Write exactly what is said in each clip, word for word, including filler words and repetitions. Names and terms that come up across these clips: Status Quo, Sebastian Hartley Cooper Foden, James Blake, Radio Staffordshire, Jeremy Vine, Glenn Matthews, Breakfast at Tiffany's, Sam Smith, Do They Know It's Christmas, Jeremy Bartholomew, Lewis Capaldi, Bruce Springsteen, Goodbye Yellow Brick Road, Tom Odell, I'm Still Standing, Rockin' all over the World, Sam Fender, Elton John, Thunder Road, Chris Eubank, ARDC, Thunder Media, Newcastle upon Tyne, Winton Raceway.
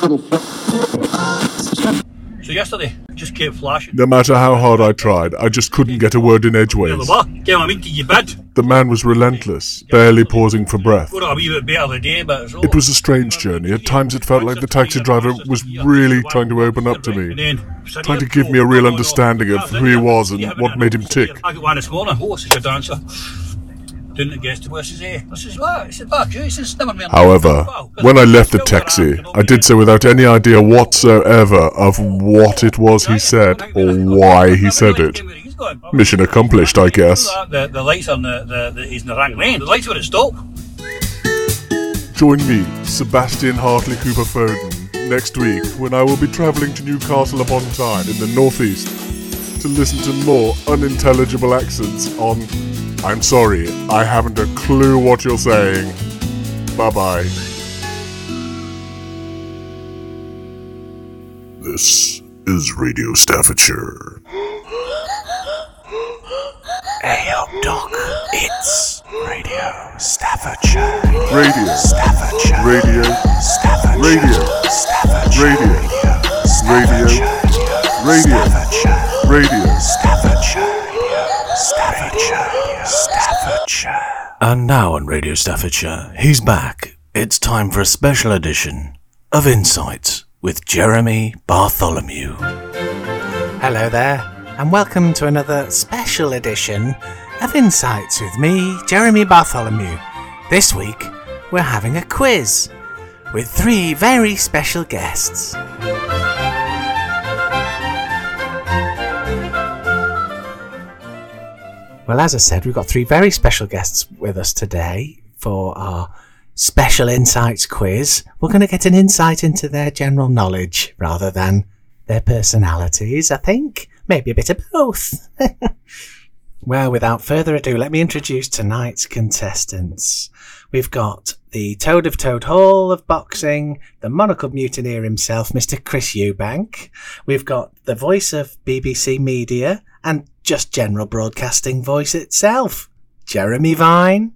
So yesterday, I just kept flashing. No matter how hard I tried, I just couldn't get a word in edgeways. The man was relentless, barely pausing for breath. It was a strange journey. At times it felt like the taxi driver was really trying to open up to me, trying to give me a real understanding of who he was and what made him tick. I got one this morning. Oh, this is your dancer. However, when I left the taxi, I did so without any idea whatsoever of what it was he said or why he said it. Mission accomplished, I guess. The lights on the he's in the wrong lane. The lights were at stop. Join me, Sebastian Hartley Cooper Foden, next week when I will be travelling to Newcastle upon Tyne in the northeast to listen to more unintelligible accents on. I'm sorry, I haven't a clue what you're saying. Bye-bye. This is Radio Staffordshire. Hey, yo, Doc, it's Radio Staffordshire. Radio Staffordshire. Radio Staffordshire. Radio Staffordshire. Radio Radio Radio Radio Staffordshire. Staffordshire, Staffordshire. And now on Radio Staffordshire, he's back. It's time for a special edition of Insights with Jeremy Bartholomew. Hello there, and welcome to another special edition of Insights with me, Jeremy Bartholomew. This week, we're having a quiz with three very special guests. Well, as I said, we've got three very special guests with us today for our special Insights quiz. We're going to get an insight into their general knowledge rather than their personalities, I think. Maybe a bit of both. Well, without further ado, let me introduce tonight's contestants. We've got the Toad of Toad Hall of Boxing, the monocled mutineer himself, Mister Chris Eubank. We've got the voice of B B C Media and just general broadcasting voice itself, Jeremy Vine.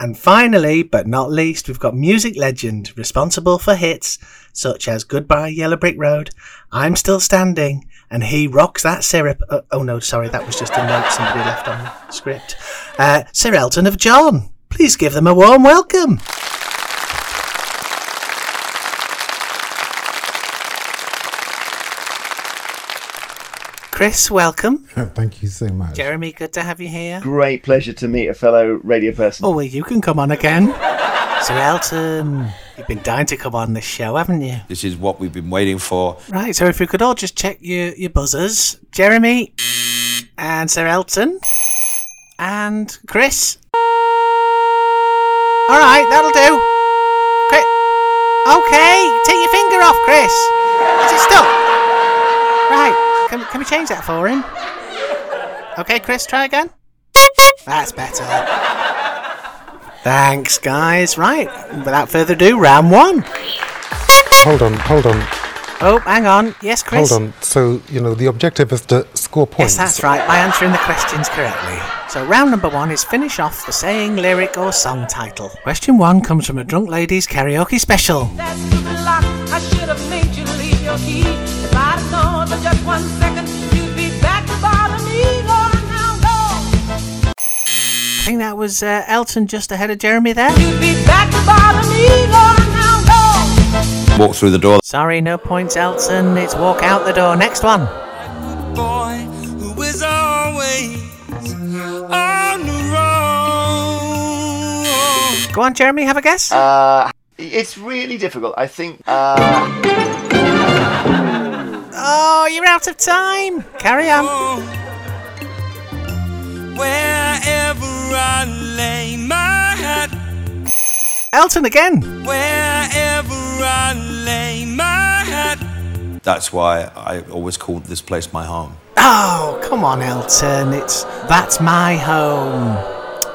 And finally, but not least, we've got music legend responsible for hits such as Goodbye Yellow Brick Road, I'm Still Standing, and He Rocks That Syrup. Uh, oh no, sorry, that was just a note somebody left on the script. Uh, Sir Elton of John. Please give them a warm welcome. Chris, welcome. Thank you so much. Jeremy, good to have you here. Great pleasure to meet a fellow radio person. Oh, well, you can come on again. Sir Elton, you've been dying to come on this show, haven't you? This is what we've been waiting for. Right, so if we could all just check your, your buzzers. Jeremy and Sir Elton and Chris. All right, that'll do. Chris. Okay, take your finger off, Chris. Is it stuck? Right, can, can we change that for him? Okay, Chris, try again. That's better. Thanks, guys. Right, without further ado, round one. Hold on, hold on. Oh, hang on. Yes, Chris? Hold on. So, you know, the objective is to score points. Yes, that's right, by answering the questions correctly. So round number one is finish off the saying, lyric or song title. Question one comes from a drunk lady's karaoke special. That's stupid luck. I should have made you leave your key. If I'd have known for just one second, you'd be back to bother me. Lord, now go. I think that was uh, Elton just ahead of Jeremy there. You'd be back to bother me. Lord, now go. Walk through the door. Sorry, no points, Elton. It's walk out the door. Next one. Good boy who is always on the road. Go on, Jeremy, have a guess. Uh, it's really difficult. I think. Uh... Oh, you're out of time. Carry on. Wherever I lay my head. Elton again. Wherever I lay my head. That's why I always called this place my home. Oh, come on, Elton. It's that's my home.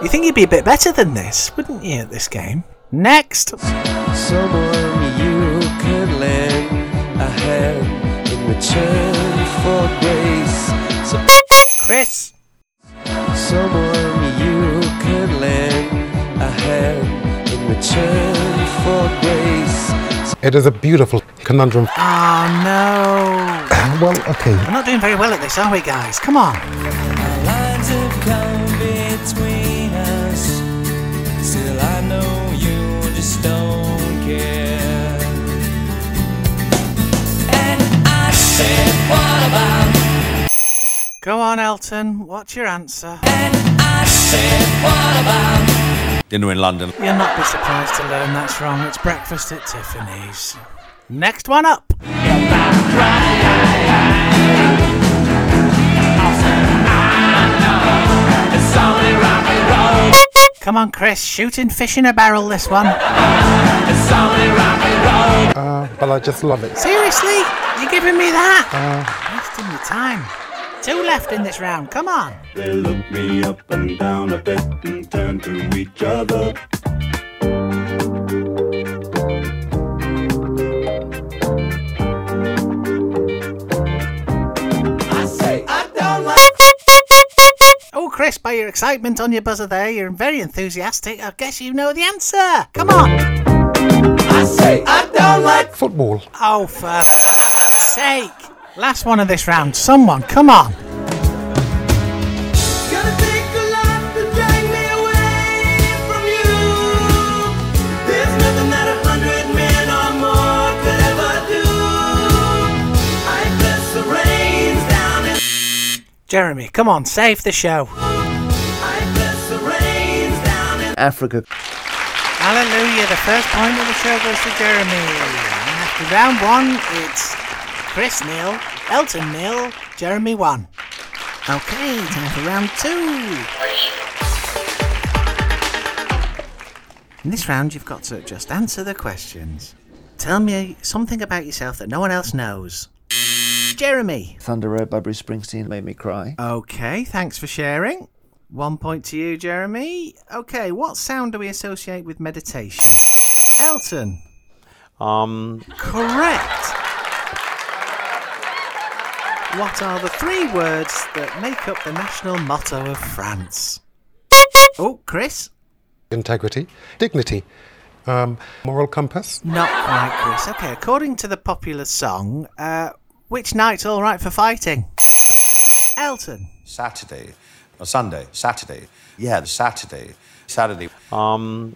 You think you'd be a bit better than this, wouldn't you, at this game? Next. Someone you could lend a hand in return for grace. So- Chris. Someone you could lend a hand. Return for grace. It is a beautiful conundrum. Oh, no. Well, okay. We're not doing very well at this, are we, guys? Come on. My lines have come between us. Still I know you just don't care. And I said, what about... Go on, Elton. What's your answer? And I said, what about... Dinner in London. You'll not be surprised to learn that's wrong. It's Breakfast at Tiffany's. Next one up. If I cry, it's only rock and roll. Come on, Chris, shooting fish in a barrel, this one. It's only rock and roll. Uh, well, I just love it. Seriously? You're giving me that? Uh, Wasting your time. Two left in this round, come on. They looked me up and down a bit and turned to each other. I say I don't like... Oh, Chris, by your excitement on your buzzer there, you're very enthusiastic. I guess you know the answer. Come on. I say I don't like... Football. Oh, for f- sake. Last one of this round. Someone, come on. It's gonna take a lot to drag me away from you. There's nothing that a hundred men or more could ever do. I press the reins down in... Jeremy, come on, save the show. I press the reins down in... Africa. Hallelujah, the first point of the show goes to Jeremy. And after round one, it's... Chris nil, Elton nil, Jeremy one. Okay, time for round two. In this round, you've got to just answer the questions. Tell me something about yourself that no one else knows. Jeremy. Thunder Road by Bruce Springsteen made me cry. Okay, thanks for sharing. One point to you, Jeremy. Okay, what sound do we associate with meditation? Elton. Um. Correct. What are the three words that make up the national motto of France? Oh, Chris? Integrity, dignity, um, moral compass. Not quite, Chris. Okay, according to the popular song, uh, which night's all right for fighting? Elton. Saturday. Or Sunday. Saturday. Yeah, Saturday. Saturday. Um...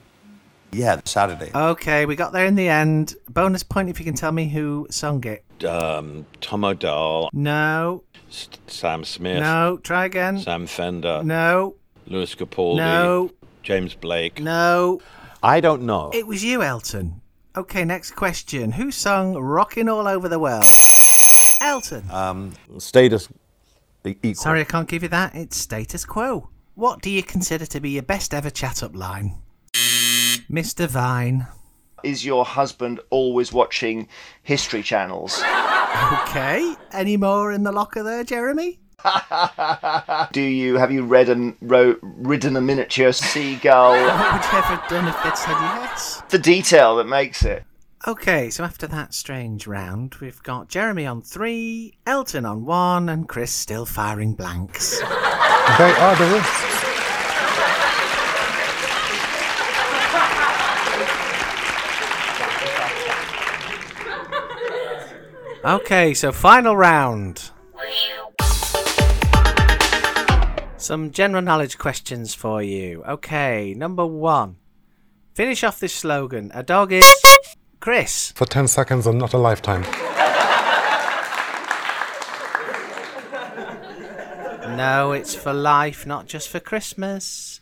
Yeah, Saturday. Okay, we got there in the end. Bonus point if you can tell me who sung it. Um, Tom Odell. No. S- Sam Smith. No, try again. Sam Fender. No. Lewis Capaldi. No. James Blake. No. I don't know. It was you, Elton. Okay, next question. Who sung Rockin' All Over the World? Elton. Um, Status Equal. Sorry, I can't give you that. It's Status Quo. What do you consider to be your best ever chat-up line? Mister Vine. Is your husband always watching history channels? Okay. Any more in the locker there, Jeremy? Do you, have you read and wrote, ridden a miniature seagull? What would you have done if they'd said yes? The detail that makes it. Okay, so after that strange round, we've got Jeremy on three, Elton on one, and Chris still firing blanks. They are the risks. Okay, so final round. Some general knowledge questions for you. Okay, number one. Finish off this slogan. A dog is... Chris. For ten seconds and not a lifetime. No, it's for life, not just for Christmas.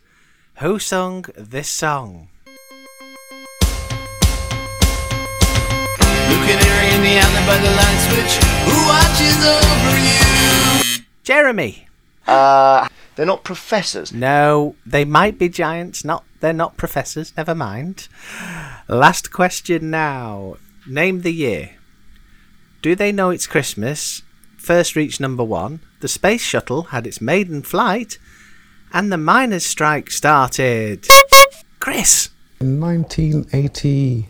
Who sung this song? By the light switch, who watches over you? Jeremy. Uh, they're not professors. No, they might be giants. Not, they're not professors. Never mind. Last question now. Name the year. Do They Know It's Christmas? First reached number one. The space shuttle had its maiden flight, and the miners' strike started. Chris. nineteen eighty-four.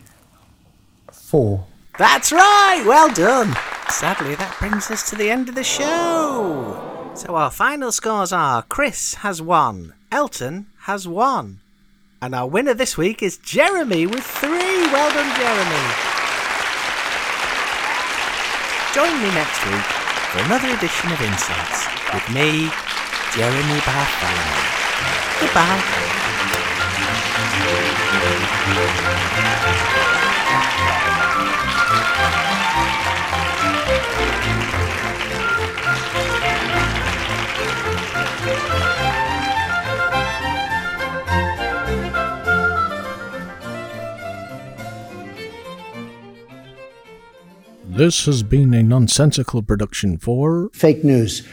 That's right! Well done! Sadly, that brings us to the end of the show. So our final scores are Chris has one, Elton has one, and our winner this week is Jeremy with three. Well done, Jeremy. join me next week for another edition of Insights with me, Jeremy Bartholomew. Goodbye. This has been a nonsensical production for Fake News.